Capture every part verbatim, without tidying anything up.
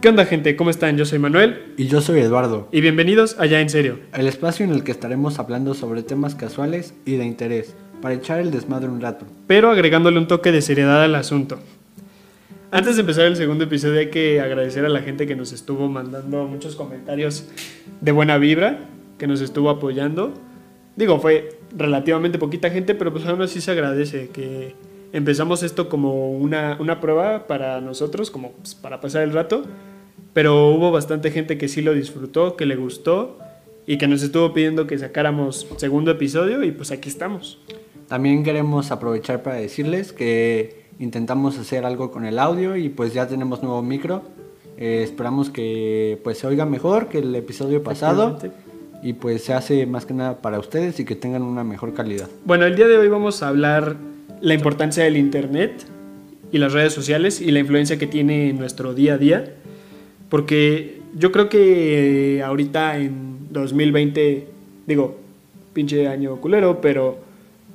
¿Qué onda, gente? ¿Cómo están? Yo soy Manuel. Y yo soy Eduardo. Y bienvenidos a Ya En Serio, el espacio en el que estaremos hablando sobre temas casuales y de interés, para echar el desmadre un rato, pero agregándole un toque de seriedad al asunto. Antes de empezar el segundo episodio hay que agradecer a la gente que nos estuvo mandando muchos comentarios de buena vibra, que nos estuvo apoyando. Digo, fue relativamente poquita gente, pero pues aún así se agradece que empezamos esto como una, una prueba para nosotros, como pues, para pasar el rato. Pero hubo bastante gente que sí lo disfrutó, que le gustó y que nos estuvo pidiendo que sacáramos segundo episodio y pues aquí estamos. También queremos aprovechar para decirles que intentamos hacer algo con el audio y pues ya tenemos nuevo micro. Eh, esperamos que pues se oiga mejor que el episodio pasado y pues se hace más que nada para ustedes y que tengan una mejor calidad. Bueno, el día de hoy vamos a hablar la importancia del internet y las redes sociales y la influencia que tiene en nuestro día a día. Porque yo creo que ahorita en dos mil veinte, digo, pinche año culero, pero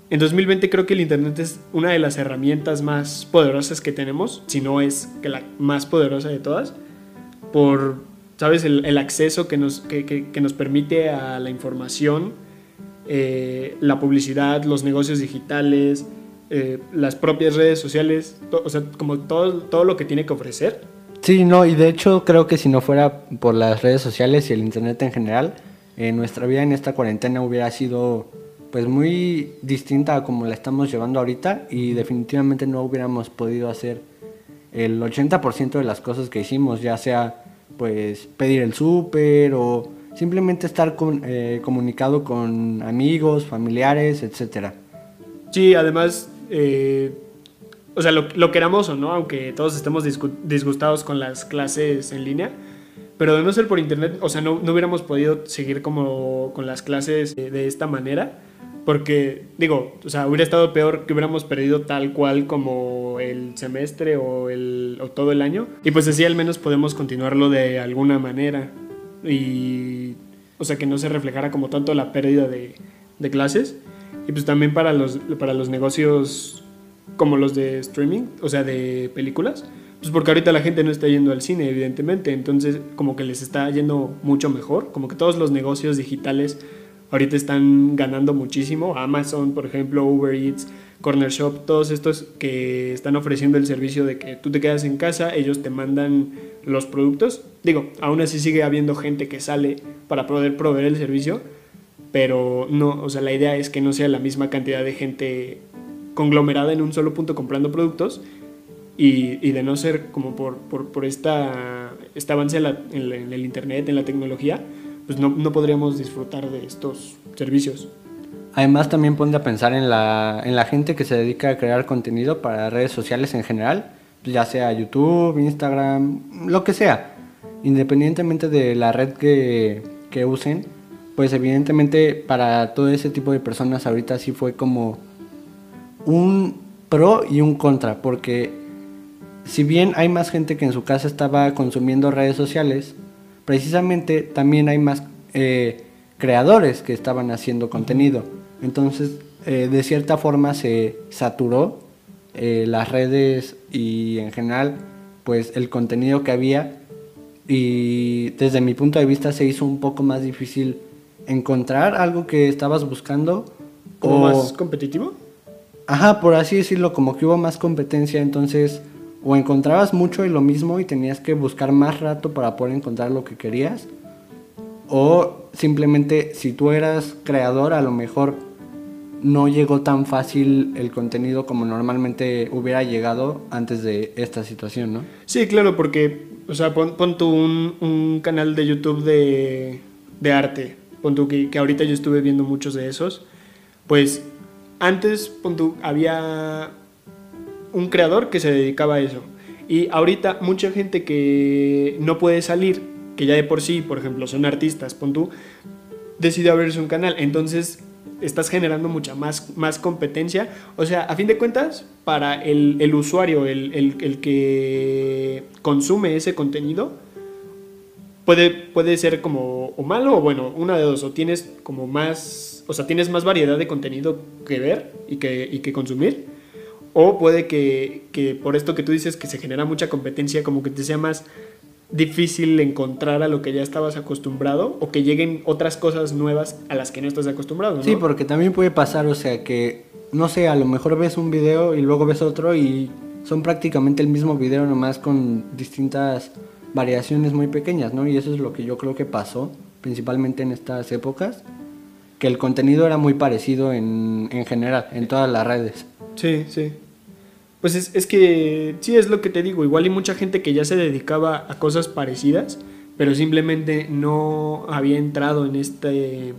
en dos mil veinte creo que el internet es una de las herramientas más poderosas que tenemos, si no es que la más poderosa de todas, por, ¿sabes? El, el acceso que nos, que, que, que nos permite a la información, eh, la publicidad, los negocios digitales, eh, las propias redes sociales, to, o sea, como todo, todo lo que tiene que ofrecer. Sí, no, y de hecho creo que si no fuera por las redes sociales y el internet en general, eh, nuestra vida en esta cuarentena hubiera sido pues muy distinta a como la estamos llevando ahorita y definitivamente no hubiéramos podido hacer el ochenta por ciento de las cosas que hicimos, ya sea pues pedir el súper o simplemente estar con, eh, comunicado con amigos, familiares, etcétera. Sí, además... Eh... O sea, lo, lo queramos o no, aunque todos estemos disgustados con las clases en línea, pero de no ser por internet, o sea, no, no hubiéramos podido seguir como con las clases de, de esta manera, porque, digo, o sea, hubiera estado peor que hubiéramos perdido tal cual como el semestre o, el, o todo el año, y pues así al menos podemos continuarlo de alguna manera, y, o sea, que no se reflejara como tanto la pérdida de, de clases, y pues también para los, para los negocios como los de streaming, o sea, de películas, pues porque ahorita la gente no está yendo al cine, evidentemente, entonces como que les está yendo mucho mejor, como que todos los negocios digitales ahorita están ganando muchísimo, Amazon, por ejemplo, Uber Eats, Corner Shop, todos estos que están ofreciendo el servicio de que tú te quedas en casa, ellos te mandan los productos, digo, aún así sigue habiendo gente que sale para poder proveer el servicio, pero no, o sea, la idea es que no sea la misma cantidad de gente conglomerada en un solo punto comprando productos y, y de no ser como por, por, por esta, este avance en, la, en, la, en el internet, en la tecnología, pues no, no podríamos disfrutar de estos servicios. Además también ponte a pensar en la, en la gente que se dedica a crear contenido para redes sociales en general, ya sea YouTube, Instagram, lo que sea, independientemente de la red que, que usen, pues evidentemente para todo ese tipo de personas ahorita sí fue como un pro y un contra, porque si bien hay más gente que en su casa estaba consumiendo redes sociales, precisamente también hay más eh, creadores que estaban haciendo contenido. Entonces, eh, de cierta forma se saturó eh, las redes y en general pues el contenido que había y desde mi punto de vista se hizo un poco más difícil encontrar algo que estabas buscando. ¿Como más competitivo? Ajá, por así decirlo, como que hubo más competencia, entonces o encontrabas mucho de lo mismo y tenías que buscar más rato para poder encontrar lo que querías, o simplemente si tú eras creador a lo mejor no llegó tan fácil el contenido como normalmente hubiera llegado antes de esta situación, ¿no? Sí, claro, porque, o sea, pon, pon tú un, un canal de YouTube de, de arte, pon tú que, que ahorita yo estuve viendo muchos de esos, pues... Antes, pon tú, había un creador que se dedicaba a eso. Y ahorita mucha gente que no puede salir, que ya de por sí, por ejemplo, son artistas, pon tú, decide abrirse un canal. Entonces estás generando mucha más, más competencia. O sea, a fin de cuentas, para el, el usuario, el, el, el que consume ese contenido, puede, puede ser como o malo o bueno, una de dos. O tienes como más... O sea, tienes más variedad de contenido que ver y que, y que consumir. O puede que, que por esto que tú dices que se genera mucha competencia, como que te sea más difícil encontrar a lo que ya estabas acostumbrado o que lleguen otras cosas nuevas a las que no estás acostumbrado, ¿no? Sí, porque también puede pasar, o sea, que, no sé, a lo mejor ves un video y luego ves otro y son prácticamente el mismo video, nomás con distintas variaciones muy pequeñas, ¿no? Y eso es lo que yo creo que pasó, principalmente en estas épocas, que el contenido era muy parecido en, en general, en todas las redes. Sí, sí. Pues es, es que sí, es lo que te digo, igual hay mucha gente que ya se dedicaba a cosas parecidas, pero simplemente no había entrado en, este,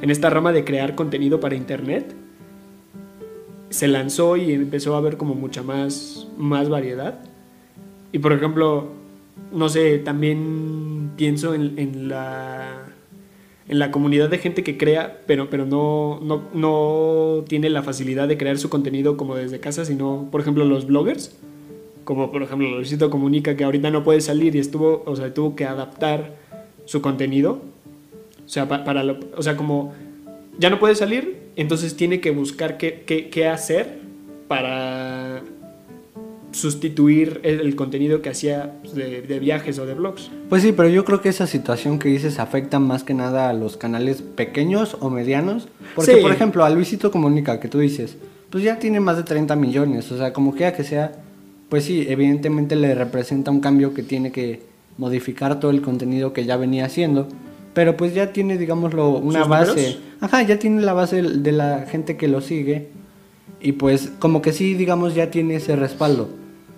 en esta rama de crear contenido para internet. Se lanzó y empezó a haber como mucha más, más variedad. Y por ejemplo, no sé, también pienso en, en, la, en la comunidad de gente que crea, pero, pero no, no, no tiene la facilidad de crear su contenido como desde casa, sino, por ejemplo, los bloggers, como por ejemplo Luisito Comunica, que ahorita no puede salir y estuvo, o sea, tuvo que adaptar su contenido. O sea, pa, para lo, o sea, como ya no puede salir, entonces tiene que buscar qué, qué, qué hacer para sustituir el, el contenido que hacía de, de viajes o de blogs. Pues sí, pero yo creo que esa situación que dices afecta más que nada a los canales pequeños o medianos. Porque, sí, por ejemplo, a Luisito Comunica, que tú dices, pues ya tiene más de treinta millones. O sea, como quiera que sea, pues sí, evidentemente le representa un cambio que tiene que modificar todo el contenido que ya venía haciendo. Pero pues ya tiene, digámoslo, una base. ¿Números? Ajá, ya tiene la base de la gente que lo sigue. Y pues como que sí, digamos, ya tiene ese respaldo.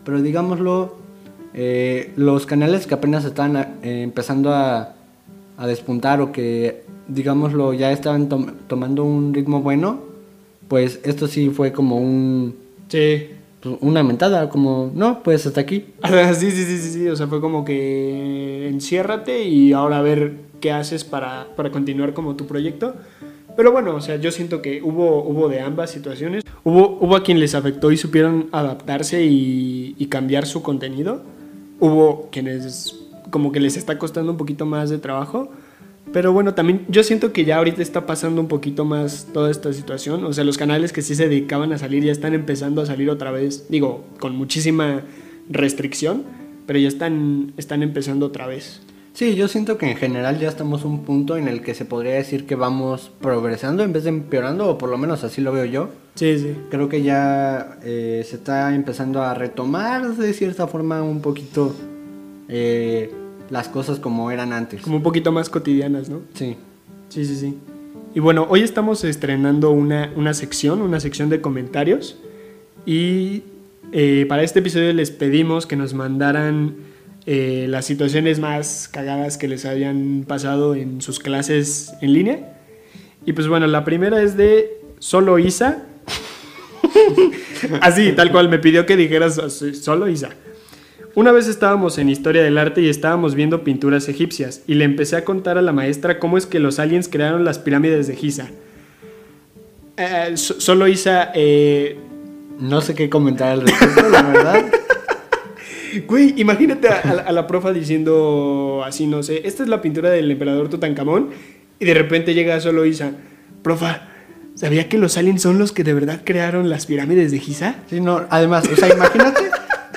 Pero digámoslo, eh, los canales que apenas están eh, empezando a, a despuntar o que, digámoslo, ya estaban to- tomando un ritmo bueno, pues esto sí fue como un... Sí. Una mentada, como, no, pues hasta aquí. Sí, sí, sí, sí, sí, o sea, fue como que enciérrate y ahora a ver qué haces para, para continuar como tu proyecto. Pero bueno, o sea, yo siento que hubo, hubo de ambas situaciones. Hubo, hubo a quien les afectó y supieron adaptarse y, y cambiar su contenido. Hubo quienes como que les está costando un poquito más de trabajo. Pero bueno, también yo siento que ya ahorita está pasando un poquito más toda esta situación. O sea, los canales que sí se dedicaban a salir ya están empezando a salir otra vez. Digo, con muchísima restricción, pero ya están, están empezando otra vez. Sí, yo siento que en general ya estamos en un punto en el que se podría decir que vamos progresando en vez de empeorando, o por lo menos así lo veo yo. Sí, sí. Creo que ya eh, se está empezando a retomar de cierta forma un poquito... Eh, las cosas como eran antes. Como un poquito más cotidianas, ¿no? Sí. Sí, sí, sí. Y bueno, hoy estamos estrenando una, una sección, una sección de comentarios. Y eh, para este episodio les pedimos que nos mandaran eh, las situaciones más cagadas que les habían pasado en sus clases en línea. Y pues bueno, la primera es de Solo Isa. Así, tal cual, me pidió que dijeras Solo Isa. Una vez estábamos en Historia del Arte y estábamos viendo pinturas egipcias y le empecé a contar a la maestra cómo es que los aliens crearon las pirámides de Giza. Eh, so- solo Isa... Eh... No sé qué comentar al respecto, la verdad. Güey, imagínate a, a, a la profa diciendo así, no sé, esta es la pintura del emperador Tutankamón, y de repente llega Solo Isa. Profa, ¿sabía que los aliens son los que de verdad crearon las pirámides de Giza? Sí, no, además, o sea, imagínate...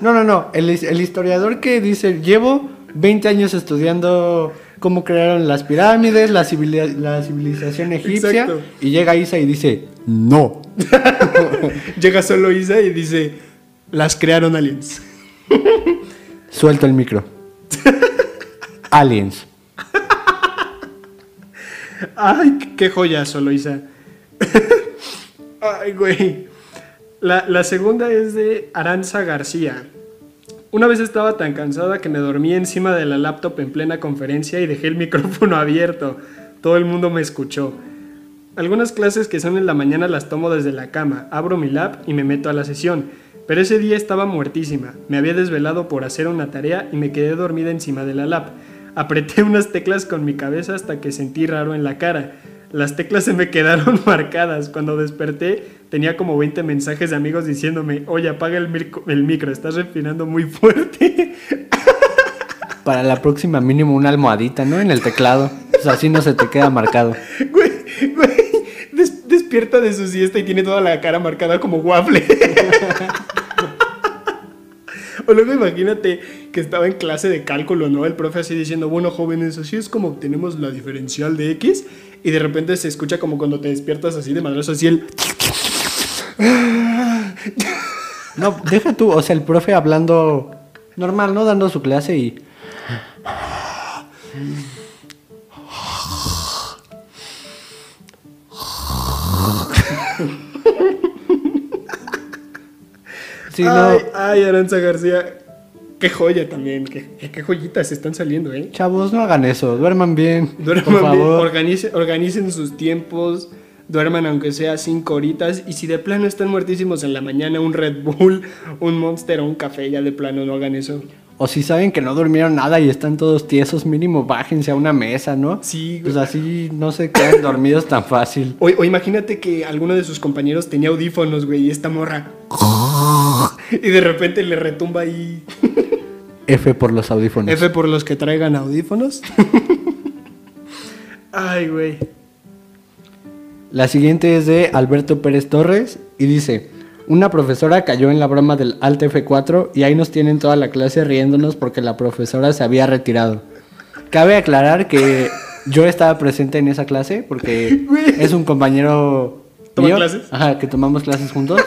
No, no, no, el, el historiador que dice, llevo veinte años estudiando cómo crearon las pirámides, la, civili- la civilización egipcia. Exacto. Y llega Isa y dice, no. Llega Solo Isa y dice, las crearon aliens. Suelto el micro. Aliens. Ay, qué joya, Solo Isa. Ay, güey. La, la segunda es de Aranza García. Una vez estaba tan cansada que me dormí encima de la laptop en plena conferencia y dejé el micrófono abierto. Todo el mundo me escuchó. Algunas clases que son en la mañana las tomo desde la cama, abro mi lap y me meto a la sesión. Pero ese día estaba muertísima. Me había desvelado por hacer una tarea y me quedé dormida encima de la lap. Apreté unas teclas con mi cabeza hasta que sentí raro en la cara. Las teclas se me quedaron marcadas. Cuando desperté tenía como veinte mensajes de amigos diciéndome, oye, apaga el micro, el micro estás respirando muy fuerte. Para la próxima mínimo una almohadita, ¿no? En el teclado, pues así no se te queda marcado. Güey, güey, des- despierta de su siesta y tiene toda la cara marcada como waffle. O luego imagínate que estaba en clase de cálculo, ¿no? El profe así diciendo, bueno, jóvenes, así es como obtenemos la diferencial de X. Y de repente se escucha como cuando te despiertas así de madrazo, así el... No, deja tú, o sea, el profe hablando normal, ¿no? Dando su clase y... Sí, ay, no. Ay, Aranza García, qué joya también, qué, qué joyitas están saliendo, ¿eh? Chavos, no hagan eso, duerman bien, duerman por favor. Bien, organicen, organicen sus tiempos, duerman aunque sea cinco horitas, y si de plano están muertísimos en la mañana, un Red Bull, un Monster o un café, ya de plano no hagan eso. O si saben que no durmieron nada y están todos tiesos, mínimo bájense a una mesa, ¿no? Sí. Pues así no se quedan dormidos tan fácil. O, o imagínate que alguno de sus compañeros tenía audífonos, güey, y esta morra... Y de repente le retumba ahí. F por los audífonos. F por los que traigan audífonos. Ay, güey. La siguiente es de Alberto Pérez Torres y dice... Una profesora cayó en la broma del Alt F cuatro y ahí nos tienen toda la clase riéndonos porque la profesora se había retirado. Cabe aclarar que yo estaba presente en esa clase porque es un compañero mío, clases? Ajá, que tomamos clases juntos.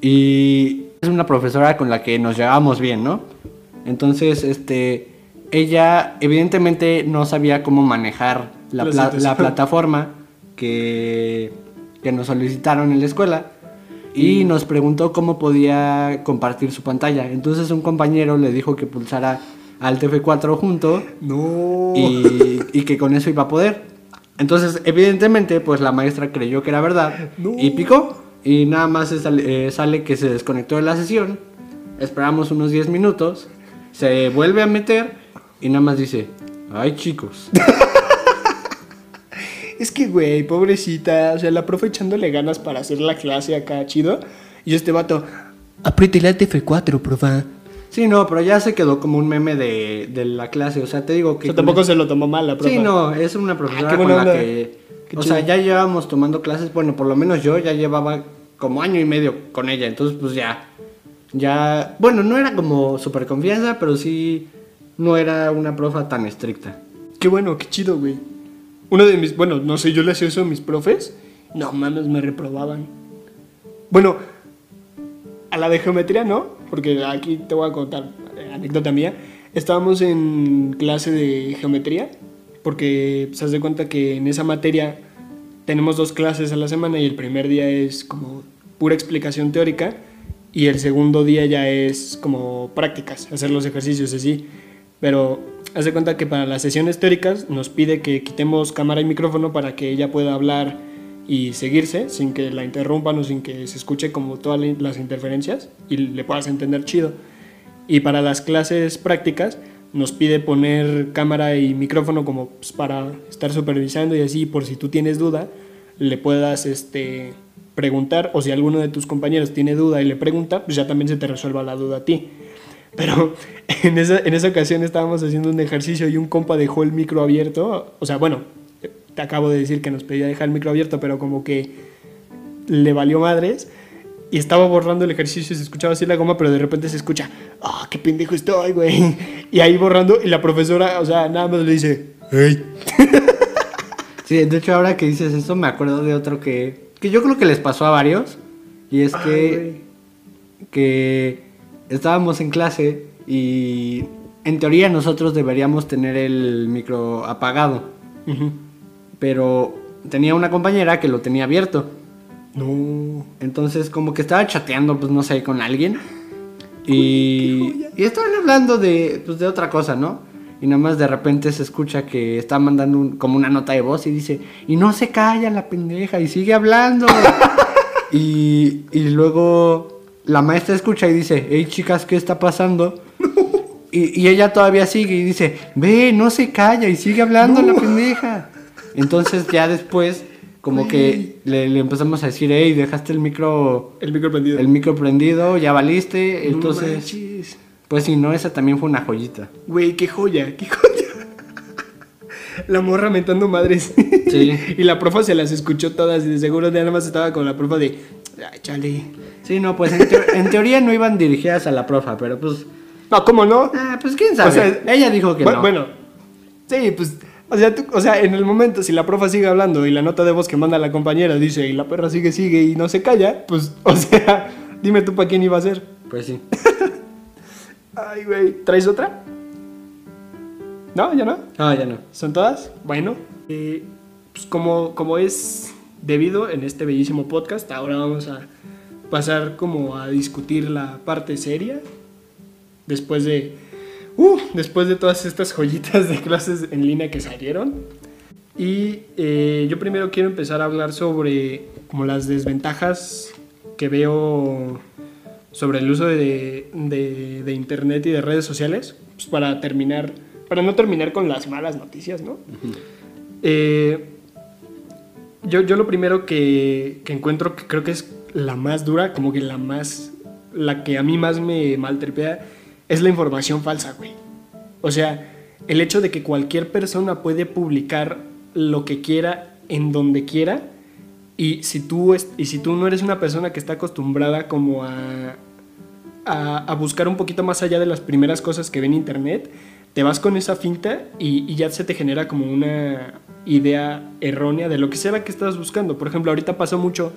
Y es una profesora con la que nos llevábamos bien, ¿no? Entonces, este, ella evidentemente no sabía cómo manejar la, pla la plataforma que, que nos solicitaron en la escuela. Y nos preguntó cómo podía compartir su pantalla. Entonces un compañero le dijo que pulsara al T F cuatro junto. No. Y, y que con eso iba a poder. Entonces, evidentemente, pues la maestra creyó que era verdad. No. Y picó. Y nada más sale, eh, sale que se desconectó de la sesión. Esperamos unos diez minutos. Se vuelve a meter. Y nada más dice, ay, chicos. Es que, güey, pobrecita, o sea, la profe echándole ganas para hacer la clase acá, chido. Y este vato, apriétele al T F cuatro, profa. Sí, no, pero ya se quedó como un meme de, de la clase, o sea, te digo que... O sea, tampoco el... se lo tomó mal la profe. Sí, no, es una profesora ah, con la que... Qué o chido. Sea, ya llevábamos tomando clases, bueno, por lo menos yo ya llevaba como año y medio con ella, entonces, pues ya... Ya... Bueno, no era como súper confianza, pero sí no era una profa tan estricta. Qué bueno, qué chido, güey. Uno de mis, bueno, no sé, yo le hacía eso a mis profes. No mames, me reprobaban. Bueno, a la de geometría no, porque aquí te voy a contar anécdota mía. Estábamos en clase de geometría, porque se hace cuenta que en esa materia tenemos dos clases a la semana y el primer día es como pura explicación teórica y el segundo día ya es como prácticas, hacer los ejercicios así, pero... Haz de cuenta que para las sesiones teóricas nos pide que quitemos cámara y micrófono para que ella pueda hablar y seguirse sin que la interrumpan o sin que se escuche como todas las interferencias y le puedas entender chido. Y para las clases prácticas nos pide poner cámara y micrófono como pues, para estar supervisando y así por si tú tienes duda le puedas este, preguntar o si alguno de tus compañeros tiene duda y le pregunta pues ya también se te resuelva la duda a ti. Pero en esa, en esa ocasión estábamos haciendo un ejercicio y un compa dejó el micro abierto. O sea, bueno, te acabo de decir que nos pedía dejar el micro abierto, pero como que le valió madres. Y estaba borrando el ejercicio y se escuchaba así la goma, pero de repente se escucha, ¡ah, oh, qué pendejo estoy, güey! Y ahí borrando, y la profesora, o sea, nada más le dice, ¡hey! Sí, de hecho, ahora que dices eso, me acuerdo de otro que... Que yo creo que les pasó a varios. Y es que... Ay, que... Estábamos en clase y en teoría nosotros deberíamos tener el micro apagado. Uh-huh. Pero tenía una compañera que lo tenía abierto. No. Entonces como que estaba chateando, pues no sé, con alguien. Y, y estaban hablando de, pues, de otra cosa, ¿no? Y nada más de repente se escucha que está mandando un, como una nota de voz y dice, y no se calla la pendeja y sigue hablando. y, y luego... La maestra escucha y dice, hey chicas, ¿qué está pasando? No. Y, y ella todavía sigue y dice, ve, no se calla y sigue hablando no. La pendeja. Entonces ya después, como Ay. que le, le empezamos a decir, hey, dejaste el micro... El micro prendido. El micro prendido, ya valiste, no entonces... Manches. Pues si no, esa también fue una joyita. Güey, qué joya, qué joya. La morra mentando madres. Sí. Y la profa se las escuchó todas y de seguro nada más estaba con la profa de... Ay, chale. Sí, no, pues en, te en teoría no iban dirigidas a la profa, pero pues... No, ¿cómo no? Ah, pues quién sabe, o sea, ella dijo que bueno, no. Bueno, sí, pues... O sea, tú, o sea, en el momento, si la profa sigue hablando y la nota de voz que manda la compañera dice y la perra sigue, sigue y no se calla, pues, o sea, dime tú para quién iba a ser. Pues sí. Ay, güey, ¿traes otra? ¿No? ¿Ya no? Ah, ya no. ¿Son todas? Bueno, eh, pues como, como es debido en este bellísimo podcast, ahora vamos a pasar como a discutir la parte seria después de... Uh, después de todas estas joyitas de clases en línea que salieron. Y eh, yo primero quiero empezar a hablar sobre como las desventajas que veo sobre el uso de, de, de internet y de redes sociales, pues para terminar, para no terminar con las malas noticias, ¿no? Uh-huh. eh, yo, yo lo primero que, que encuentro, que creo que es la más dura, como que la más, la que a mí más me maltripea, es la información falsa, güey. O sea, el hecho de que cualquier persona puede publicar lo que quiera, en donde quiera, y si tú, es, y si tú no eres una persona que está acostumbrada como a, a, a buscar un poquito más allá de las primeras cosas que ve en internet, te vas con esa finta y, y ya se te genera como una idea errónea de lo que sea que estás buscando. Por ejemplo, ahorita pasó mucho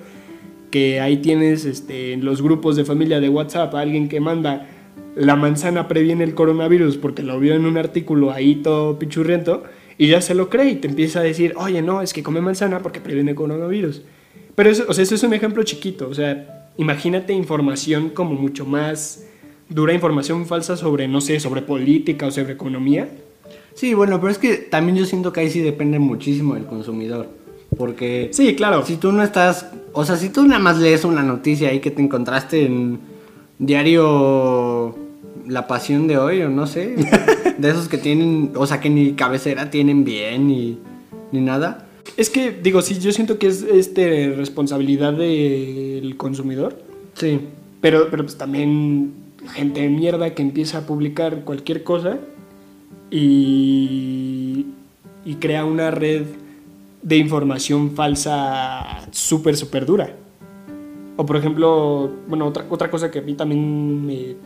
que ahí tienes este, en los grupos de familia de WhatsApp a alguien que manda... La manzana previene el coronavirus porque lo vio en un artículo ahí todo pichurriento y ya se lo cree y te empieza a decir, oye, no, es que come manzana porque previene el coronavirus. Pero eso, o sea, eso es un ejemplo chiquito. O sea, imagínate información como mucho más dura, información falsa sobre, no sé, sobre política o sobre economía. Sí, bueno, pero es que también yo siento que ahí sí depende muchísimo del consumidor. Porque sí, claro. Si tú no estás, o sea, si tú nada más lees una noticia ahí que te encontraste en... Diario La Pasión de Hoy, o no sé, de esos que tienen, o sea, que ni cabecera tienen bien, ni, ni nada. Es que, digo, sí, yo siento que es este, responsabilidad del consumidor. Sí. Pero, pero pues también gente de mierda que empieza a publicar cualquier cosa y, y crea una red de información falsa súper, súper dura. O por ejemplo, bueno, otra, otra cosa que a mí también me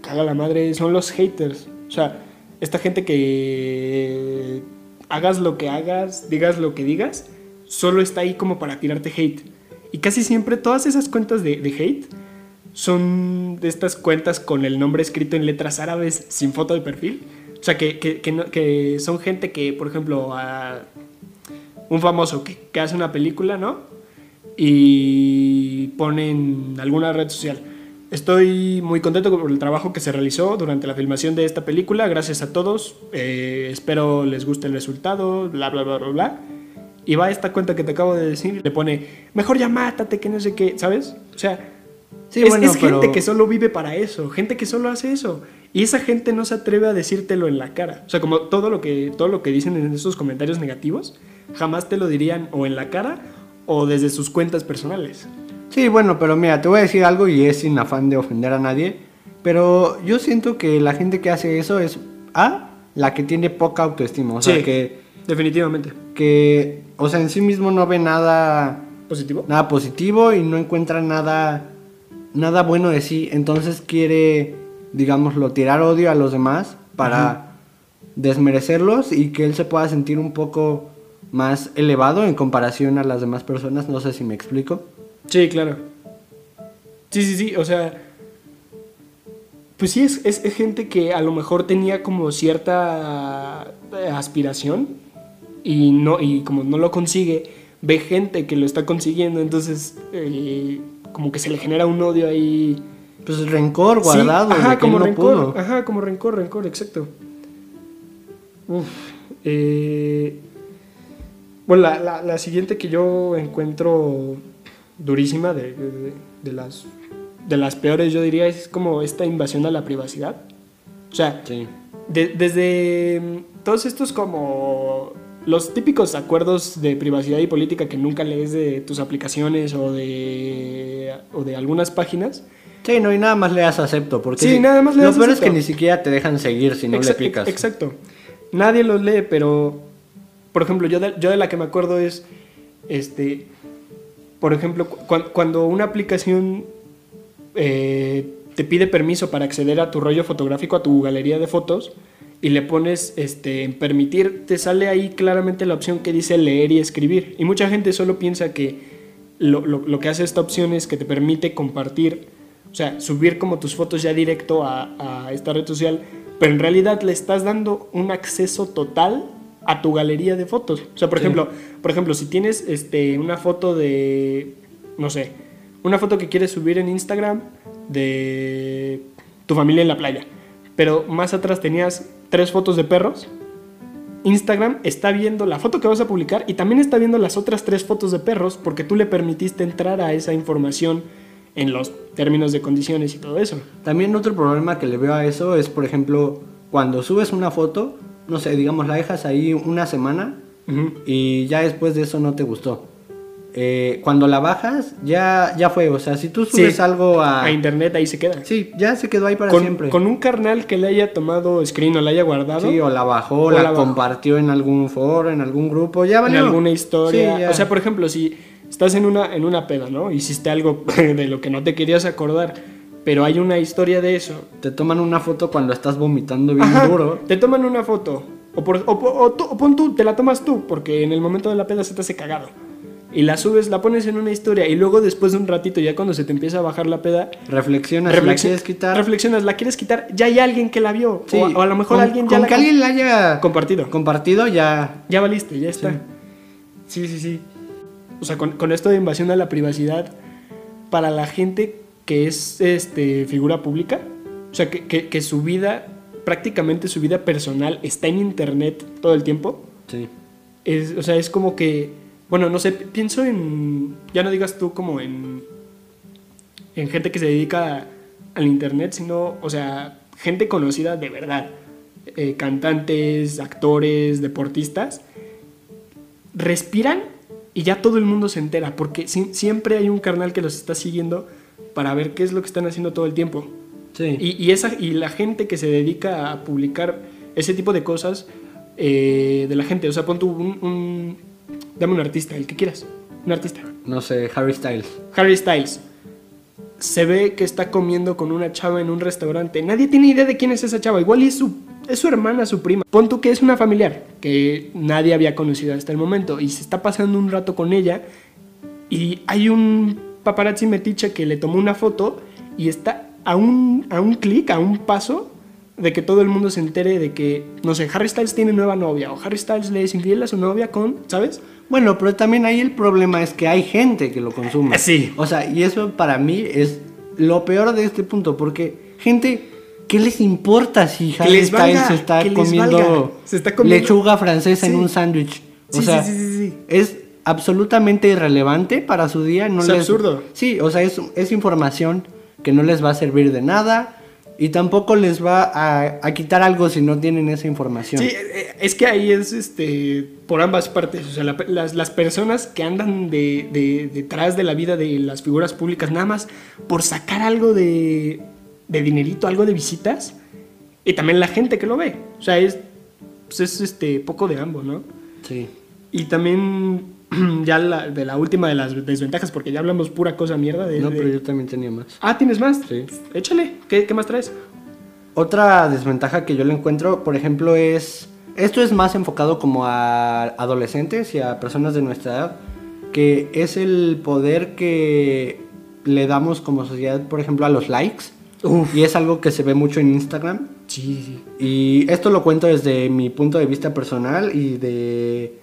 caga la madre son los haters. O sea, esta gente que hagas lo que hagas, digas lo que digas, solo está ahí como para tirarte hate. Y casi siempre todas esas cuentas de, de hate son de estas cuentas con el nombre escrito en letras árabes sin foto de perfil. O sea, que, que, que, no, que son gente que, por ejemplo, a un famoso que, que hace una película, ¿no? Y ponen alguna red social. Estoy muy contento por el trabajo que se realizó durante la filmación de esta película. Gracias a todos. Eh, espero les guste el resultado. Bla, bla, bla, bla, bla. Y va esta cuenta que te acabo de decir. Le pone, mejor ya mátate, que no sé qué. ¿Sabes? O sea, sí, es, bueno, es gente pero... que solo vive para eso. Gente que solo hace eso. Y esa gente no se atreve a decírtelo en la cara. O sea, como todo lo que, todo lo que dicen en esos comentarios negativos, jamás te lo dirían o en la cara... o desde sus cuentas personales. Sí, bueno, pero mira, te voy a decir algo y es sin afán de ofender a nadie, pero yo siento que la gente que hace eso es A, la que tiene poca autoestima, o sí, sea que definitivamente que, o sea, en sí mismo no ve nada positivo, nada positivo y no encuentra nada nada bueno de sí, entonces quiere, digámoslo, tirar odio a los demás para ajá, desmerecerlos y que él se pueda sentir un poco más elevado en comparación a las demás personas, no sé si me explico. Sí, claro. Sí, sí, sí, o sea... Pues sí, es, es, es gente que a lo mejor tenía como cierta aspiración y, no, y como no lo consigue, ve gente que lo está consiguiendo, entonces eh, como que se le genera un odio ahí... Pues rencor guardado. Sí, ajá, como no rencor, pudo. Ajá, como rencor, rencor, exacto. Uf, eh... Bueno, la, la, la siguiente que yo encuentro durísima, de, de, de, las, de las peores, yo diría, es como esta invasión a la privacidad. O sea, sí, de, desde todos estos como los típicos acuerdos de privacidad y política que nunca lees de tus aplicaciones o de, o de algunas páginas. Sí, no, y nada más le das acepto. Porque sí, si, nada más le das acepto. Lo peor es que ni siquiera te dejan seguir si no exa le picas. Exacto. Nadie los lee, pero... Por ejemplo, yo de, yo de la que me acuerdo es, este, por ejemplo, cu cuando una aplicación eh, te pide permiso para acceder a tu rollo fotográfico, a tu galería de fotos, y le pones este, permitir, te sale ahí claramente la opción que dice leer y escribir. Y mucha gente solo piensa que lo, lo, lo que hace esta opción es que te permite compartir, o sea, subir como tus fotos ya directo a, a esta red social, pero en realidad le estás dando un acceso total a tu galería de fotos. O sea, por, sí. ejemplo, por ejemplo, si tienes este, una foto de, no sé, una foto que quieres subir en Instagram de tu familia en la playa, pero más atrás tenías tres fotos de perros, Instagram está viendo la foto que vas a publicar y también está viendo las otras tres fotos de perros, porque tú le permitiste entrar a esa información en los términos de condiciones y todo eso. También otro problema que le veo a eso es, por ejemplo, cuando subes una foto, no sé, digamos la dejas ahí una semana, uh-huh, y ya después de eso no te gustó. Eh, cuando la bajas, ya, ya fue. O sea, si tú subes sí, algo a... a internet, ahí se queda. Sí, ya se quedó ahí para con, siempre. Con un carnal que le haya tomado screen o la haya guardado. Sí, o la bajó, o la, la compartió bajó en algún foro, en algún grupo, ya valió. En alguna historia. Sí, o sea, por ejemplo, si estás en una, en una peda, ¿no? Hiciste algo de lo que no te querías acordar, pero hay una historia de eso. Te toman una foto cuando estás vomitando bien, ajá, duro. Te toman una foto. O, por, o, o, o, tú, o pon tú, te la tomas tú, porque en el momento de la peda se te hace cagado. Y la subes, la pones en una historia, y luego después de un ratito, ya cuando se te empieza a bajar la peda, reflexionas, reflexi- la quieres quitar. Reflexionas, la quieres quitar, ya hay alguien que la vio. Sí, o, o a lo mejor con, alguien ya con la... que alguien la haya compartido. Compartido, ya... ya valiste, ya está. Sí, sí, sí, sí. O sea, con, con esto de invasión a la privacidad, para la gente que es este, figura pública, o sea, que, que, que su vida, prácticamente su vida personal, está en internet todo el tiempo. Sí. Es, o sea, es como que... bueno, no sé, pienso en... ya no digas tú como en... en gente que se dedica al internet, sino, o sea, gente conocida de verdad. Eh, cantantes, actores, deportistas. Respiran y ya todo el mundo se entera, porque si, siempre hay un carnal que los está siguiendo para ver qué es lo que están haciendo todo el tiempo. Sí. Y, y, esa, y la gente que se dedica a publicar ese tipo de cosas, eh, de la gente, o sea, pon tú un... un dame un artista, el que quieras. Un artista. No sé, Harry Styles. Harry Styles. Se ve que está comiendo con una chava en un restaurante. Nadie tiene idea de quién es esa chava. Igual es su, es su hermana, su prima. Pon tú que es una familiar que nadie había conocido hasta el momento. Y se está pasando un rato con ella. Y hay un paparazzi metiche que le tomó una foto y está a un, a un clic, a un paso de que todo el mundo se entere de que, no sé, Harry Styles tiene nueva novia, o Harry Styles le es infiel a su novia con, ¿sabes? Bueno, pero también ahí el problema es que hay gente que lo consume. Sí. O sea, y eso para mí es lo peor de este punto, porque gente, ¿qué les importa si Harry Styles se está comiendo lechuga francesa en un sándwich? O sea, sí, sí, sí, sí. Es absolutamente irrelevante para su día. Es absurdo. Sí, o sea, es, es información que no les va a servir de nada. Y tampoco les va a, a quitar algo si no tienen esa información. Sí, es que ahí es este por ambas partes. O sea, la, las, las personas que andan de, de, detrás de la vida de las figuras públicas, nada más por sacar algo de, de dinerito, algo de visitas. Y también la gente que lo ve. O sea, es, pues es este, poco de ambos, ¿no? Sí. Y también ya la, de la última de las desventajas, porque ya hablamos pura cosa mierda de... No, de... pero yo también tenía más. Ah, ¿tienes más? Sí. Échale, ¿qué, qué más traes? Otra desventaja que yo le encuentro, por ejemplo, es... esto es más enfocado como a adolescentes y a personas de nuestra edad, que es el poder que le damos como sociedad, por ejemplo, a los likes. Uf. Y es algo que se ve mucho en Instagram. Sí, sí. Y esto lo cuento desde mi punto de vista personal y de...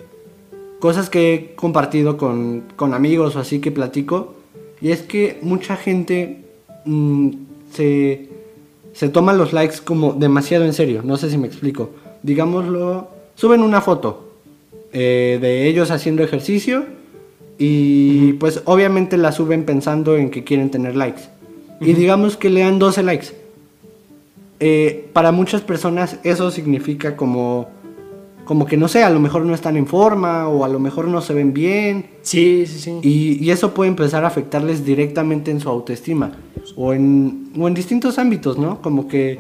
cosas que he compartido con, con amigos o así que platico. Y es que mucha gente mmm, se, se toma los likes como demasiado en serio. No sé si me explico. Digámoslo, suben una foto eh, de ellos haciendo ejercicio. Y uh-huh, pues obviamente la suben pensando en que quieren tener likes. Uh-huh. Y digamos que le dan doce likes. Eh, para muchas personas eso significa como... como que no sé, a lo mejor no están en forma o a lo mejor no se ven bien. Sí, sí, sí. Y, y eso puede empezar a afectarles directamente en su autoestima o en, o en distintos ámbitos, ¿no? Como que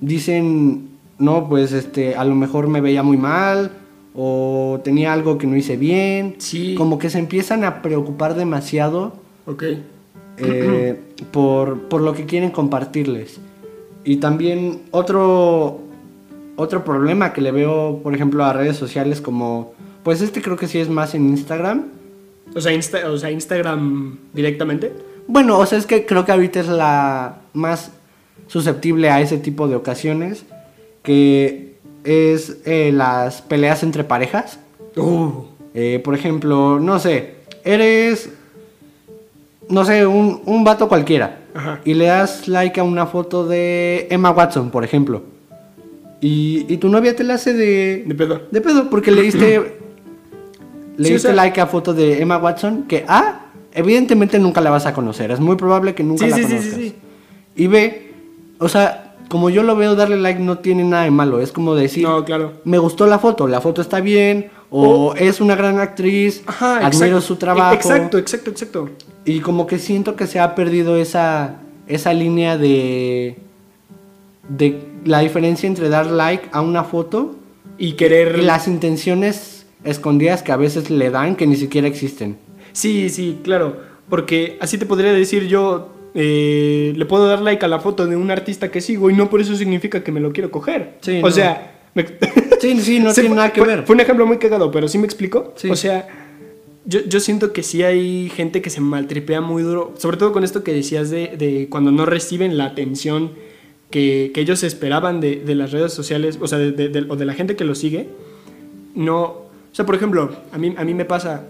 dicen, no, pues este, a lo mejor me veía muy mal o tenía algo que no hice bien. Sí. Como que se empiezan a preocupar demasiado. Ok. eh, por, por lo que quieren compartirles. Y también otro, otro problema que le veo, por ejemplo, a redes sociales como... Pues este creo que sí es más en Instagram. O sea, Insta, o sea, Instagram directamente. Bueno, o sea, es que creo que ahorita es la más susceptible a ese tipo de ocasiones, que es eh, las peleas entre parejas. Uh, eh, por ejemplo, no sé, eres, no sé, un, un vato cualquiera. Ajá. Y le das like a una foto de Emma Watson, por ejemplo. Y, y tu novia te la hace de... De pedo. De pedo, porque le diste... Le sí, diste o sea, like a foto de Emma Watson, que A, evidentemente nunca la vas a conocer. Es muy probable que nunca sí, la sí, conozcas. Sí, sí, sí. Y B, o sea, como yo lo veo, darle like no tiene nada de malo. Es como decir, no, claro, me gustó la foto, la foto está bien, o oh, es una gran actriz, ajá, admiro exacto, su trabajo. Exacto, exacto, exacto. Y como que siento que se ha perdido esa, esa línea de... de la diferencia entre dar like a una foto y querer... Y las intenciones... escondidas que a veces le dan, que ni siquiera existen. Sí, sí, claro. Porque así te podría decir yo, eh, le puedo dar like a la foto de un artista que sigo y no por eso significa que me lo quiero coger. Sí, o no. sea... Me... Sí, sí, no tiene nada que fue, ver. Fue un ejemplo muy cagado, pero ¿sí me explico? Sí. O sea, yo, yo siento que sí hay gente que se maltripea muy duro, sobre todo con esto que decías de, de cuando no reciben la atención que, que ellos esperaban de, de las redes sociales, o sea, de, de, de, o de la gente que los sigue. No... O sea, por ejemplo, a mí, a mí me pasa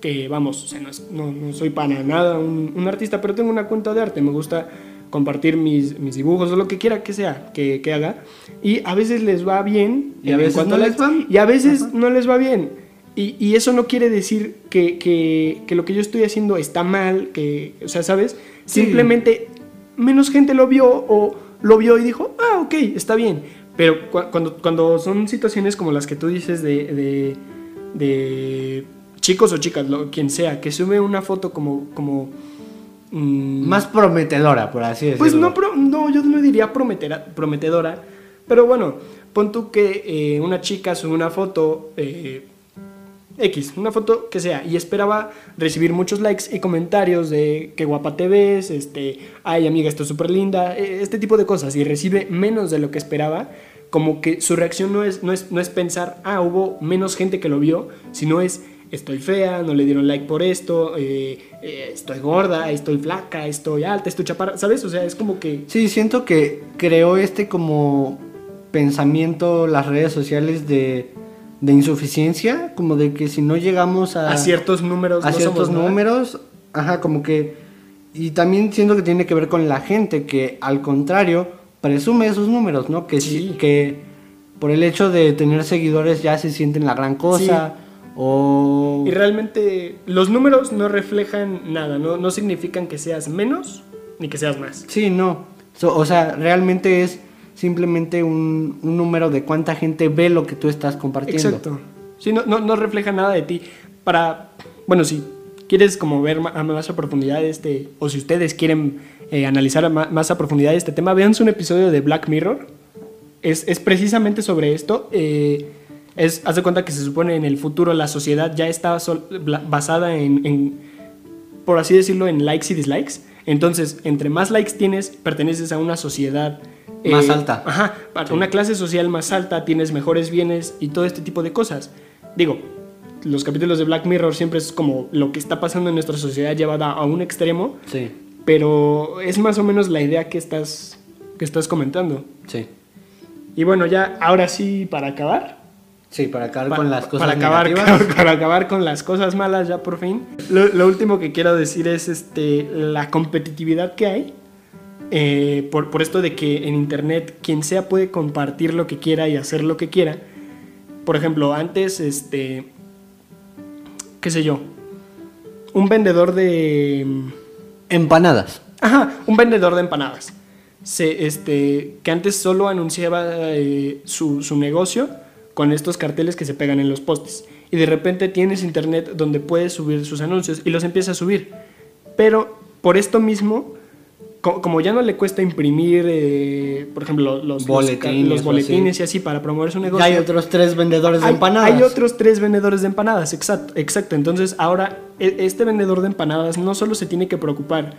que, vamos, o sea, no, no, no soy para nada un, un artista, pero tengo una cuenta de arte, me gusta compartir mis, mis dibujos o lo que quiera que sea que, que haga, y a veces les va bien, y a veces, no les, les va, y a veces uh-huh. no les va bien, y, y eso no quiere decir que, que, que lo que yo estoy haciendo está mal, que, o sea, ¿sabes? Sí. Simplemente menos gente lo vio o lo vio y dijo, ah, ok, está bien. Pero cu- cuando, cuando son situaciones como las que tú dices de, de, de chicos o chicas, lo, quien sea, que sube una foto como... como mmm, más prometedora, por así decirlo. Pues no, pro, no yo no diría prometera, prometedora, pero bueno, pon tú que eh, una chica sube una foto eh, X, una foto que sea, y esperaba recibir muchos likes y comentarios de qué guapa te ves, este, ay amiga, esto es súper linda, este tipo de cosas, y recibe menos de lo que esperaba. Como que su reacción no es, no es, no es pensar, ah, hubo menos gente que lo vio, sino es, estoy fea, no le dieron like por esto, eh, eh, estoy gorda, estoy flaca, estoy alta, estoy chaparra, ¿sabes? O sea, es como que... Sí, siento que creó este como pensamiento las redes sociales de, de insuficiencia, como de que si no llegamos a... A ciertos números. A no ciertos somos números, nada. Ajá, como que... Y también siento que tiene que ver con la gente que, al contrario, presume esos números, ¿no? Que sí, que por el hecho de tener seguidores ya se sienten la gran cosa, sí. o... Y realmente los números no reflejan nada, ¿no? No significan que seas menos ni que seas más. Sí, no. So, o sea, realmente es simplemente un, un número de cuánta gente ve lo que tú estás compartiendo. Exacto. Sí, no, no, no refleja nada de ti. Para... Bueno, sí. ¿Quieres como ver a más a profundidad este, o si ustedes quieren eh, analizar a más a profundidad este tema, véanse un episodio de Black Mirror, es, es precisamente sobre esto, eh, es, haz de cuenta que se supone en el futuro la sociedad ya está sol, basada en, en, por así decirlo, en likes y dislikes, entonces entre más likes tienes, perteneces a una sociedad... Eh, más alta. Ajá, para sí. Una clase social más alta, tienes mejores bienes y todo este tipo de cosas, digo... Los capítulos de Black Mirror siempre es como lo que está pasando en nuestra sociedad llevada a un extremo. Sí. Pero es más o menos la idea que estás, que estás comentando. Sí. Y bueno, ya ahora sí, para acabar. Sí, para acabar pa- con las cosas para acabar, negativas. Para acabar con las cosas malas ya por fin. Lo, lo último que quiero decir es este, la competitividad que hay. Eh, por, por esto de que en internet quien sea puede compartir lo que quiera y hacer lo que quiera. Por ejemplo, antes... este qué sé yo, un vendedor de... empanadas. Ajá, un vendedor de empanadas. Se, este, que antes solo anunciaba eh, su, su negocio con estos carteles que se pegan en los postes. Y de repente tienes internet donde puedes subir sus anuncios y los empiezas a subir. Pero por esto mismo co como ya no le cuesta imprimir, eh, por ejemplo, los boletines, los, los boletines así. y así para promover su negocio. Ya hay otros tres vendedores hay, de empanadas. Hay otros tres vendedores de empanadas, exacto, exacto. Entonces ahora este vendedor de empanadas no solo se tiene que preocupar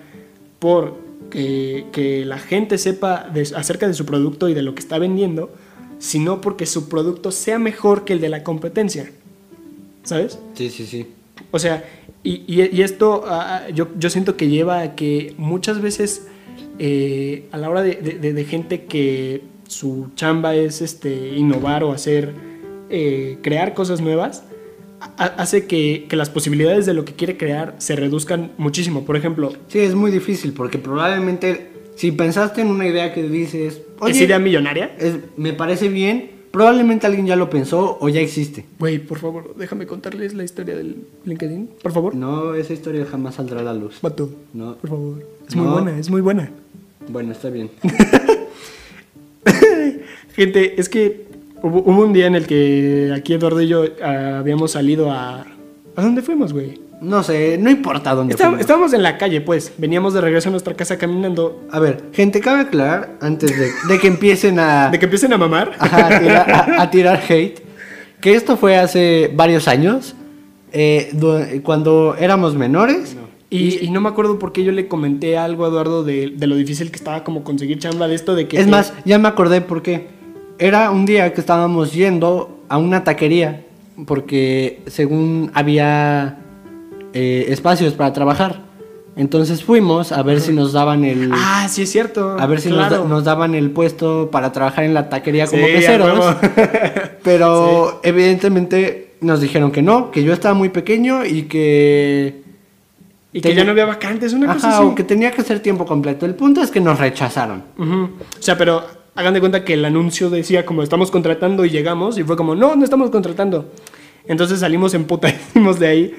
por que, que la gente sepa de, acerca de su producto y de lo que está vendiendo, sino porque su producto sea mejor que el de la competencia, ¿sabes? Sí, sí, sí. O sea, y, y, y esto uh, yo, yo siento que lleva a que muchas veces eh, a la hora de, de, de gente que su chamba es este, innovar o hacer, eh, crear cosas nuevas, hace que, que las posibilidades de lo que quiere crear se reduzcan muchísimo. Por ejemplo... Sí, es muy difícil porque probablemente si pensaste en una idea que dices... Oye, ¿es idea millonaria? Es, me parece bien. Probablemente alguien ya lo pensó o ya existe. Güey, por favor, déjame contarles la historia del LinkedIn, por favor. No, esa historia jamás saldrá a la luz. Bato, no. Por favor. Es no. muy buena, es muy buena. Bueno, está bien. Gente, es que... Hubo, hubo un día en el que aquí Eduardo y yo uh, habíamos salido a... ¿A dónde fuimos, güey? No sé, no importa dónde Está, fuimos. Estábamos en la calle, pues. Veníamos de regreso a nuestra casa caminando. A ver, gente, cabe aclarar antes de, de que empiecen a... ¿De que empiecen a mamar? Ajá, a, tirar, a, a tirar hate. Que esto fue hace varios años, eh, cuando éramos menores... No. Y, y no me acuerdo por qué yo le comenté algo a Eduardo de, de lo difícil que estaba como conseguir chamba de esto de que... Es eh, más, ya me acordé por qué. Era un día que estábamos yendo a una taquería porque según había eh, espacios para trabajar. Entonces fuimos a ver uh-huh. si nos daban el... Ah, sí es cierto. A ver si claro. nos, da, nos daban el puesto para trabajar en la taquería como sí, meseros. Pero sí. evidentemente nos dijeron que no, que yo estaba muy pequeño y que... Y tenía... que ya no había vacantes, una Ajá, cosa así. O que tenía que hacer tiempo completo. El punto es que nos rechazaron. Uh-huh. O sea, pero... Hagan de cuenta que el anuncio decía como estamos contratando y llegamos y fue como no, no estamos contratando. Entonces salimos emputadísimos de ahí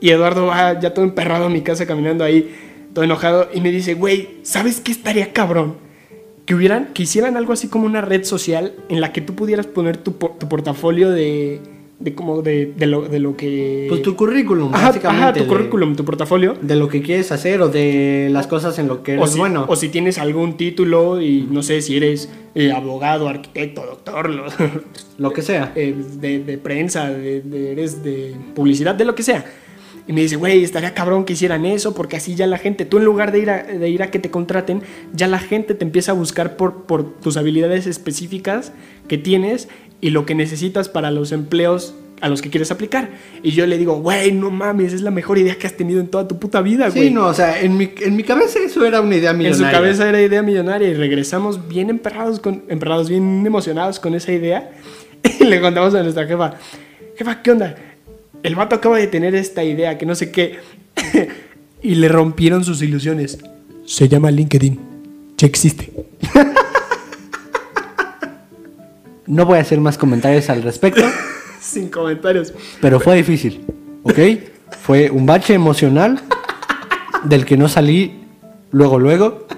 y Eduardo va ya todo emperrado a mi casa caminando ahí, todo enojado y me dice, güey, ¿sabes qué estaría cabrón? Que hubieran, que hicieran algo así como una red social en la que tú pudieras poner tu, tu portafolio de, de como de, de, lo, de lo que... Pues tu currículum, ajá, básicamente. Ajá, tu de, currículum, tu portafolio. De lo que quieres hacer o de las cosas en lo que eres o si, bueno. O si tienes algún título y no sé si eres eh, abogado, arquitecto, doctor, lo, lo que sea. Eh, de, de prensa, de, de, eres de publicidad, de lo que sea. Y me dice, güey, estaría cabrón que hicieran eso porque así ya la gente, tú en lugar de ir a, de ir a que te contraten, ya la gente te empieza a buscar por, por tus habilidades específicas que tienes y lo que necesitas para los empleos a los que quieres aplicar. Y yo le digo, güey, no mames, es la mejor idea que has tenido en toda tu puta vida, güey. Sí, no, o sea, en mi, en mi cabeza eso era una idea millonaria. En su cabeza era idea millonaria y regresamos bien emperrados, con, emperrados bien emocionados con esa idea. Y le contamos a nuestra jefa, jefa, ¿qué onda? El vato acaba de tener esta idea que no sé qué. Y le rompieron sus ilusiones. Se llama LinkedIn. Ya existe. No voy a hacer más comentarios al respecto. Sin comentarios. Pero fue difícil, ¿ok? Fue un bache emocional del que no salí luego, luego.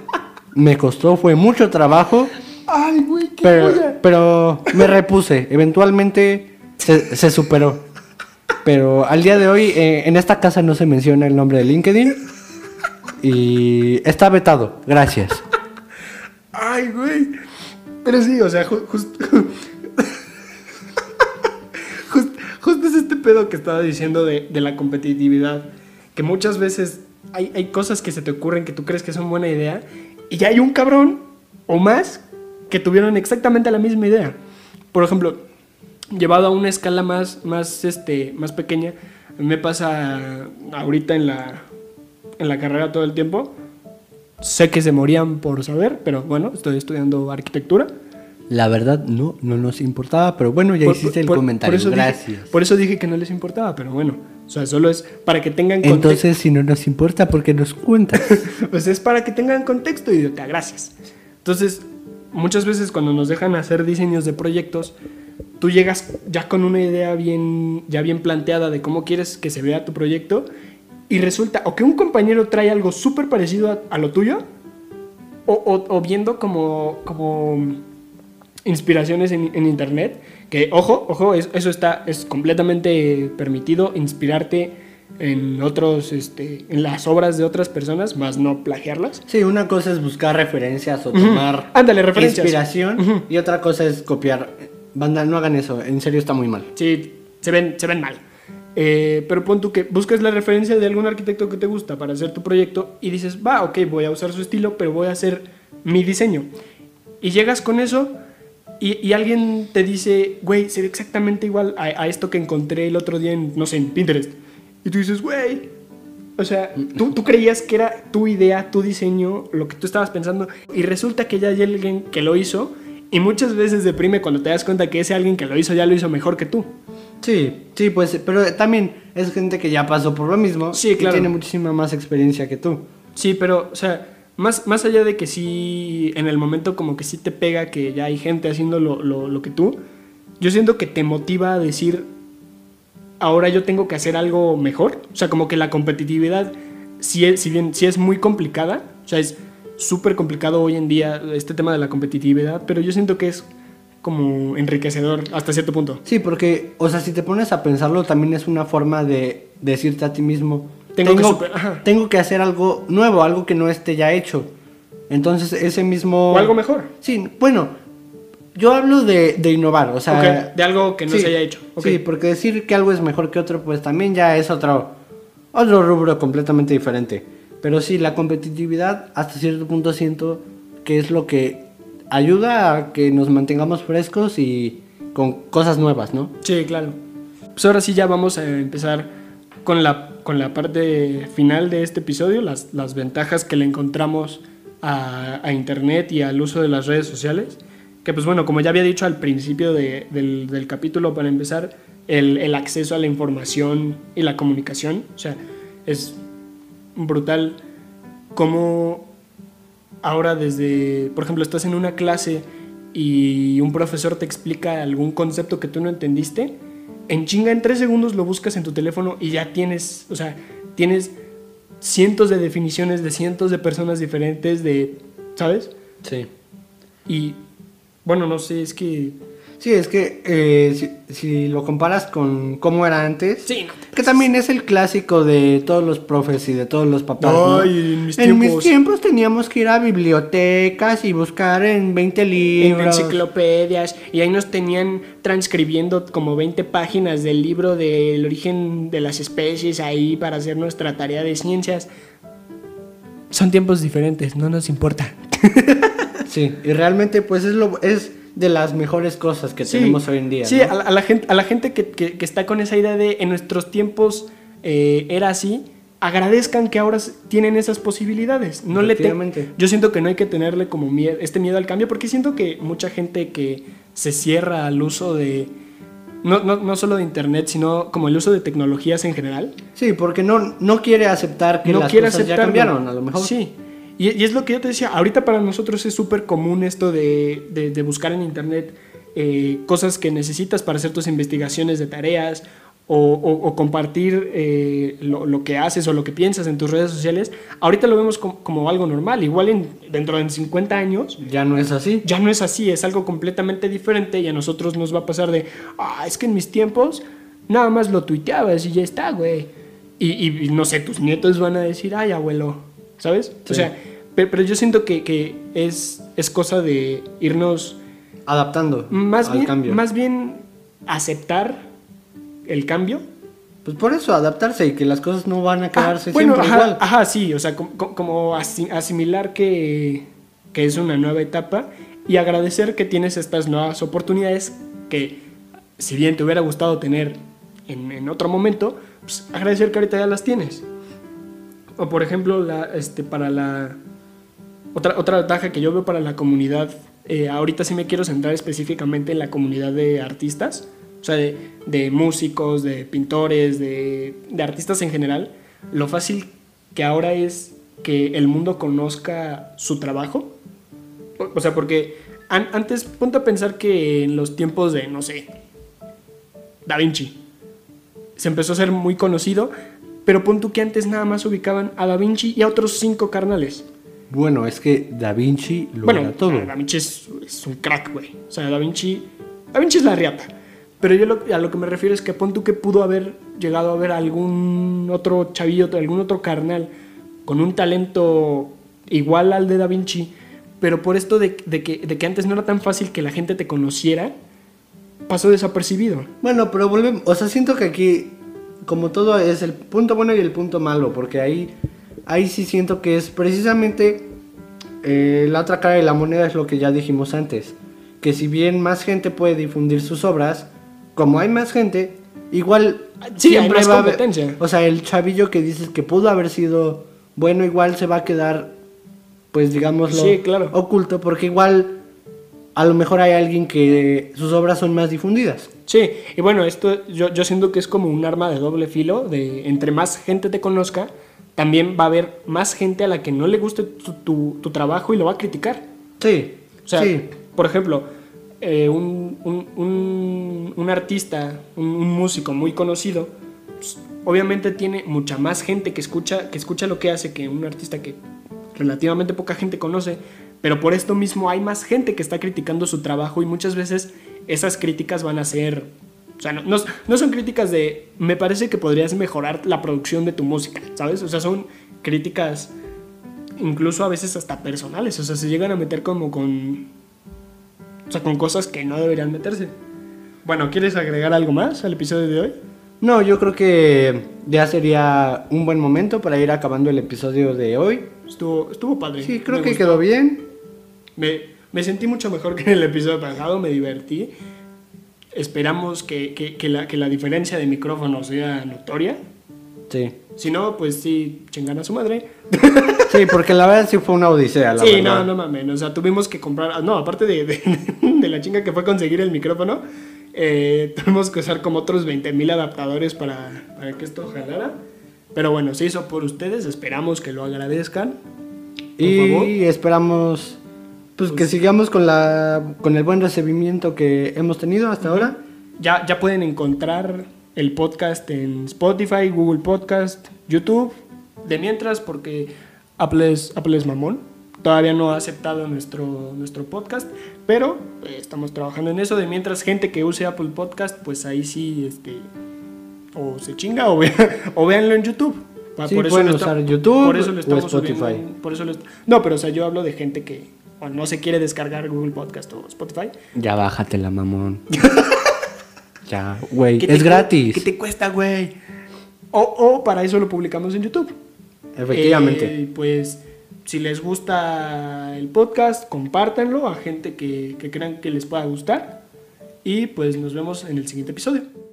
Me costó, fue mucho trabajo. Ay, güey, qué pero, pero me repuse. Eventualmente se, se superó. Pero al día de hoy, eh, en esta casa no se menciona el nombre de LinkedIn. Y está vetado. Gracias. Ay, güey. Pero sí, o sea, justo just, just, just es este pedo que estaba diciendo de, de la competitividad, que muchas veces hay, hay cosas que se te ocurren que tú crees que son buena idea y ya hay un cabrón o más que tuvieron exactamente la misma idea. Por ejemplo, llevado a una escala más, más, este, más pequeña, a mí me pasa ahorita en la, en la carrera todo el tiempo. Sé que se morían por saber, pero bueno, estoy estudiando arquitectura. La verdad no, no nos importaba, pero bueno, ya por, hiciste el por, comentario, por eso gracias. Dije, por eso dije que no les importaba, pero bueno, o sea, solo es para que tengan contexto. Entonces, si no nos importa, ¿por qué nos cuentas? Pues es para que tengan contexto, idiota, gracias. Entonces, muchas veces cuando nos dejan hacer diseños de proyectos, tú llegas ya con una idea bien, ya bien planteada de cómo quieres que se vea tu proyecto. Y resulta o que un compañero trae algo súper parecido a, a lo tuyo o, o, o viendo como, como inspiraciones en, en internet. Que, ojo, ojo, es, eso está, es completamente permitido inspirarte en otros, este, en las obras de otras personas, más no plagiarlas. Sí, una cosa es buscar referencias o tomar uh-huh. Ándale, referencias. Inspiración uh-huh. y otra cosa es copiar. Banda, no hagan eso, en serio está muy mal. Sí, se ven, se ven mal. Eh, pero pon tú que buscas la referencia de algún arquitecto que te gusta para hacer tu proyecto y dices, va, ok, voy a usar su estilo, pero voy a hacer mi diseño. Y llegas con eso y, y alguien te dice, güey, se ve exactamente igual a, a esto que encontré el otro día en, no sé, en Pinterest. Y tú dices, güey, o sea, tú, tú creías que era tu idea, tu diseño, lo que tú estabas pensando, y resulta que ya hay alguien que lo hizo. Y muchas veces deprime cuando te das cuenta que ese alguien que lo hizo ya lo hizo mejor que tú. Sí, sí, pues, pero también es gente que ya pasó por lo mismo. Sí, claro. Y tiene muchísima más experiencia que tú. Sí, pero, o sea, más, más allá de que sí, en el momento como que sí te pega que ya hay gente haciendo lo, lo, lo que tú, yo siento que te motiva a decir, ahora yo tengo que hacer algo mejor. O sea, como que la competitividad, si, es, si bien sí si es muy complicada, o sea, es súper complicado hoy en día este tema de la competitividad, pero yo siento que es como enriquecedor hasta cierto punto. Sí, porque, o sea, si te pones a pensarlo, también es una forma de decirte a ti mismo, tengo, tengo, que, super... tengo que hacer algo nuevo, algo que no esté ya hecho. Entonces, ese mismo... O algo mejor. Sí, bueno, yo hablo de, de innovar, o sea... Okay, de algo que no sí, se haya hecho. Okay. Sí, porque decir que algo es mejor que otro, pues también ya es otro, otro rubro completamente diferente. Pero sí, la competitividad hasta cierto punto siento que es lo que ayuda a que nos mantengamos frescos y con cosas nuevas, ¿no? Sí, claro. Pues ahora sí ya vamos a empezar con la, con la parte final de este episodio, las, las ventajas que le encontramos a, a internet y al uso de las redes sociales. Que pues bueno, como ya había dicho al principio de, del, del capítulo, para empezar, el, el acceso a la información y la comunicación, o sea, es... brutal como ahora desde, por ejemplo, estás en una clase y un profesor te explica algún concepto que tú no entendiste, en chinga en tres segundos lo buscas en tu teléfono y ya tienes, o sea, tienes cientos de definiciones de cientos de personas diferentes de, ¿sabes? Sí. Y bueno, no sé, es que... Sí, es que eh, si, si lo comparas con cómo era antes, sí, no que también es el clásico de todos los profes y de todos los papás. No, ¿no? En, mis, en tiempos... mis tiempos teníamos que ir a bibliotecas y buscar en veinte libros. En enciclopedias, y ahí nos tenían transcribiendo como veinte páginas del libro del origen de las especies ahí para hacer nuestra tarea de ciencias. Son tiempos diferentes, no nos importa. Sí, y realmente pues es lo... es de las mejores cosas que sí, tenemos hoy en día. Sí, ¿no? a, la, a la gente, a la gente que, que, que está con esa idea de en nuestros tiempos eh, era así, agradezcan que ahora tienen esas posibilidades. No le te, yo siento que no hay que tenerle como miedo, este miedo al cambio, porque siento que mucha gente que se cierra al uso de... No, no, no solo de internet, sino como el uso de tecnologías en general. Sí, porque no, no quiere aceptar que no las cosas ya cambiaron, a lo mejor. Sí. Y es lo que yo te decía, ahorita para nosotros es súper común esto de, de, de buscar en internet eh, cosas que necesitas para hacer tus investigaciones de tareas o, o, o compartir eh, lo, lo que haces o lo que piensas en tus redes sociales. Ahorita lo vemos como, como algo normal, igual en, dentro de cincuenta años. Ya no es así. Ya no es así, es algo completamente diferente y a nosotros nos va a pasar de, ah, es que en mis tiempos nada más lo tuiteabas y ya está, güey. Y, y, y no sé, tus nietos van a decir, ay, abuelo. ¿Sabes? Sí. O sea, pero, pero yo siento que, que es, es cosa de irnos... adaptando más al bien, cambio. Más bien aceptar el cambio. Pues por eso, adaptarse y que las cosas no van a quedarse ah, bueno, siempre ajá, igual. Ajá, sí, o sea, como, como asimilar que, que es una nueva etapa y agradecer que tienes estas nuevas oportunidades que, si bien te hubiera gustado tener en, en otro momento, pues agradecer que ahorita ya las tienes. O por ejemplo, la, este, para la otra, otra ventaja que yo veo para la comunidad, eh, ahorita sí me quiero centrar específicamente en la comunidad de artistas, o sea, de, de músicos, de pintores, de, de artistas en general, lo fácil que ahora es que el mundo conozca su trabajo. O, o sea, porque an, antes, ponte a pensar que en los tiempos de, no sé, Da Vinci, se empezó a ser muy conocido. Pero pon tú que antes nada más ubicaban a Da Vinci y a otros cinco carnales. Bueno, es que Da Vinci lo bueno, era todo. Da Vinci es, es un crack, güey. O sea, Da Vinci, Da Vinci es la riata. Pero yo lo, a lo que me refiero es que pon tú que pudo haber llegado a ver algún otro chavillo, algún otro carnal con un talento igual al de Da Vinci, pero por esto de, de, que, de que antes no era tan fácil que la gente te conociera, pasó desapercibido. Bueno, pero volvemos, o sea, siento que aquí, como todo, es el punto bueno y el punto malo, porque ahí, ahí sí siento que es precisamente eh, la otra cara de la moneda, es lo que ya dijimos antes, que si bien más gente puede difundir sus obras, como hay más gente, igual sí, siempre hay más va competencia. A haber, o sea, el chavillo que dices que pudo haber sido bueno, igual se va a quedar, pues digámoslo, sí, claro, oculto, porque igual a lo mejor hay alguien que sus obras son más difundidas. Sí, y bueno, esto yo, yo siento que es como un arma de doble filo, de entre más gente te conozca, también va a haber más gente a la que no le guste tu, tu, tu trabajo y lo va a criticar. Sí, o sea, sí. Por ejemplo, eh, un, un, un, un artista, un, un músico muy conocido, pues, obviamente tiene mucha más gente que escucha, que escucha lo que hace, que un artista que relativamente poca gente conoce, pero por esto mismo hay más gente que está criticando su trabajo, y muchas veces esas críticas van a ser, o sea, no, no, no son críticas de me parece que podrías mejorar la producción de tu música, ¿sabes? O sea, son críticas incluso a veces hasta personales, o sea, se llegan a meter como con, o sea, con cosas que no deberían meterse. Bueno, ¿quieres agregar algo más al episodio de hoy? No, yo creo que ya sería un buen momento para ir acabando el episodio de hoy. Estuvo, estuvo padre. Sí, creo me que gustó. Quedó bien. Me, me sentí mucho mejor que en el episodio pasado, me divertí. Esperamos que, que, que, la, que la diferencia de micrófono sea notoria. Sí. Si no, pues sí, chingan a su madre. Sí, porque la verdad sí fue una odisea, la sí, verdad. Sí, no, no mames. O sea, tuvimos que comprar... No, aparte de, de, de la chinga que fue conseguir el micrófono, eh, tuvimos que usar como otros veinte mil adaptadores para, para que esto jalara. Pero bueno, se hizo por ustedes, esperamos que lo agradezcan. Por y favor. Esperamos pues, pues que sigamos con la con el buen recibimiento que hemos tenido hasta uh-huh. ahora. Ya, ya pueden encontrar el podcast en Spotify, Google Podcast, YouTube. De mientras, porque Apple es, Apple es mamón. Todavía no ha aceptado nuestro, nuestro podcast, pero eh, estamos trabajando en eso. De mientras, gente que use Apple Podcast, pues ahí sí... este o se chinga o, ve, o véanlo en YouTube. Sí, por eso pueden usar está, YouTube por eso lo estamos o Spotify. Subiendo, por eso lo está, no, pero o sea, yo hablo de gente que o no se quiere descargar Google Podcast o Spotify. Ya bájatela, mamón. Ya, güey, es te, gratis. ¿Qué te cuesta, güey? O, o para eso lo publicamos en YouTube. Efectivamente. Eh, pues, si les gusta el podcast, compártanlo a gente que, que crean que les pueda gustar. Y pues nos vemos en el siguiente episodio.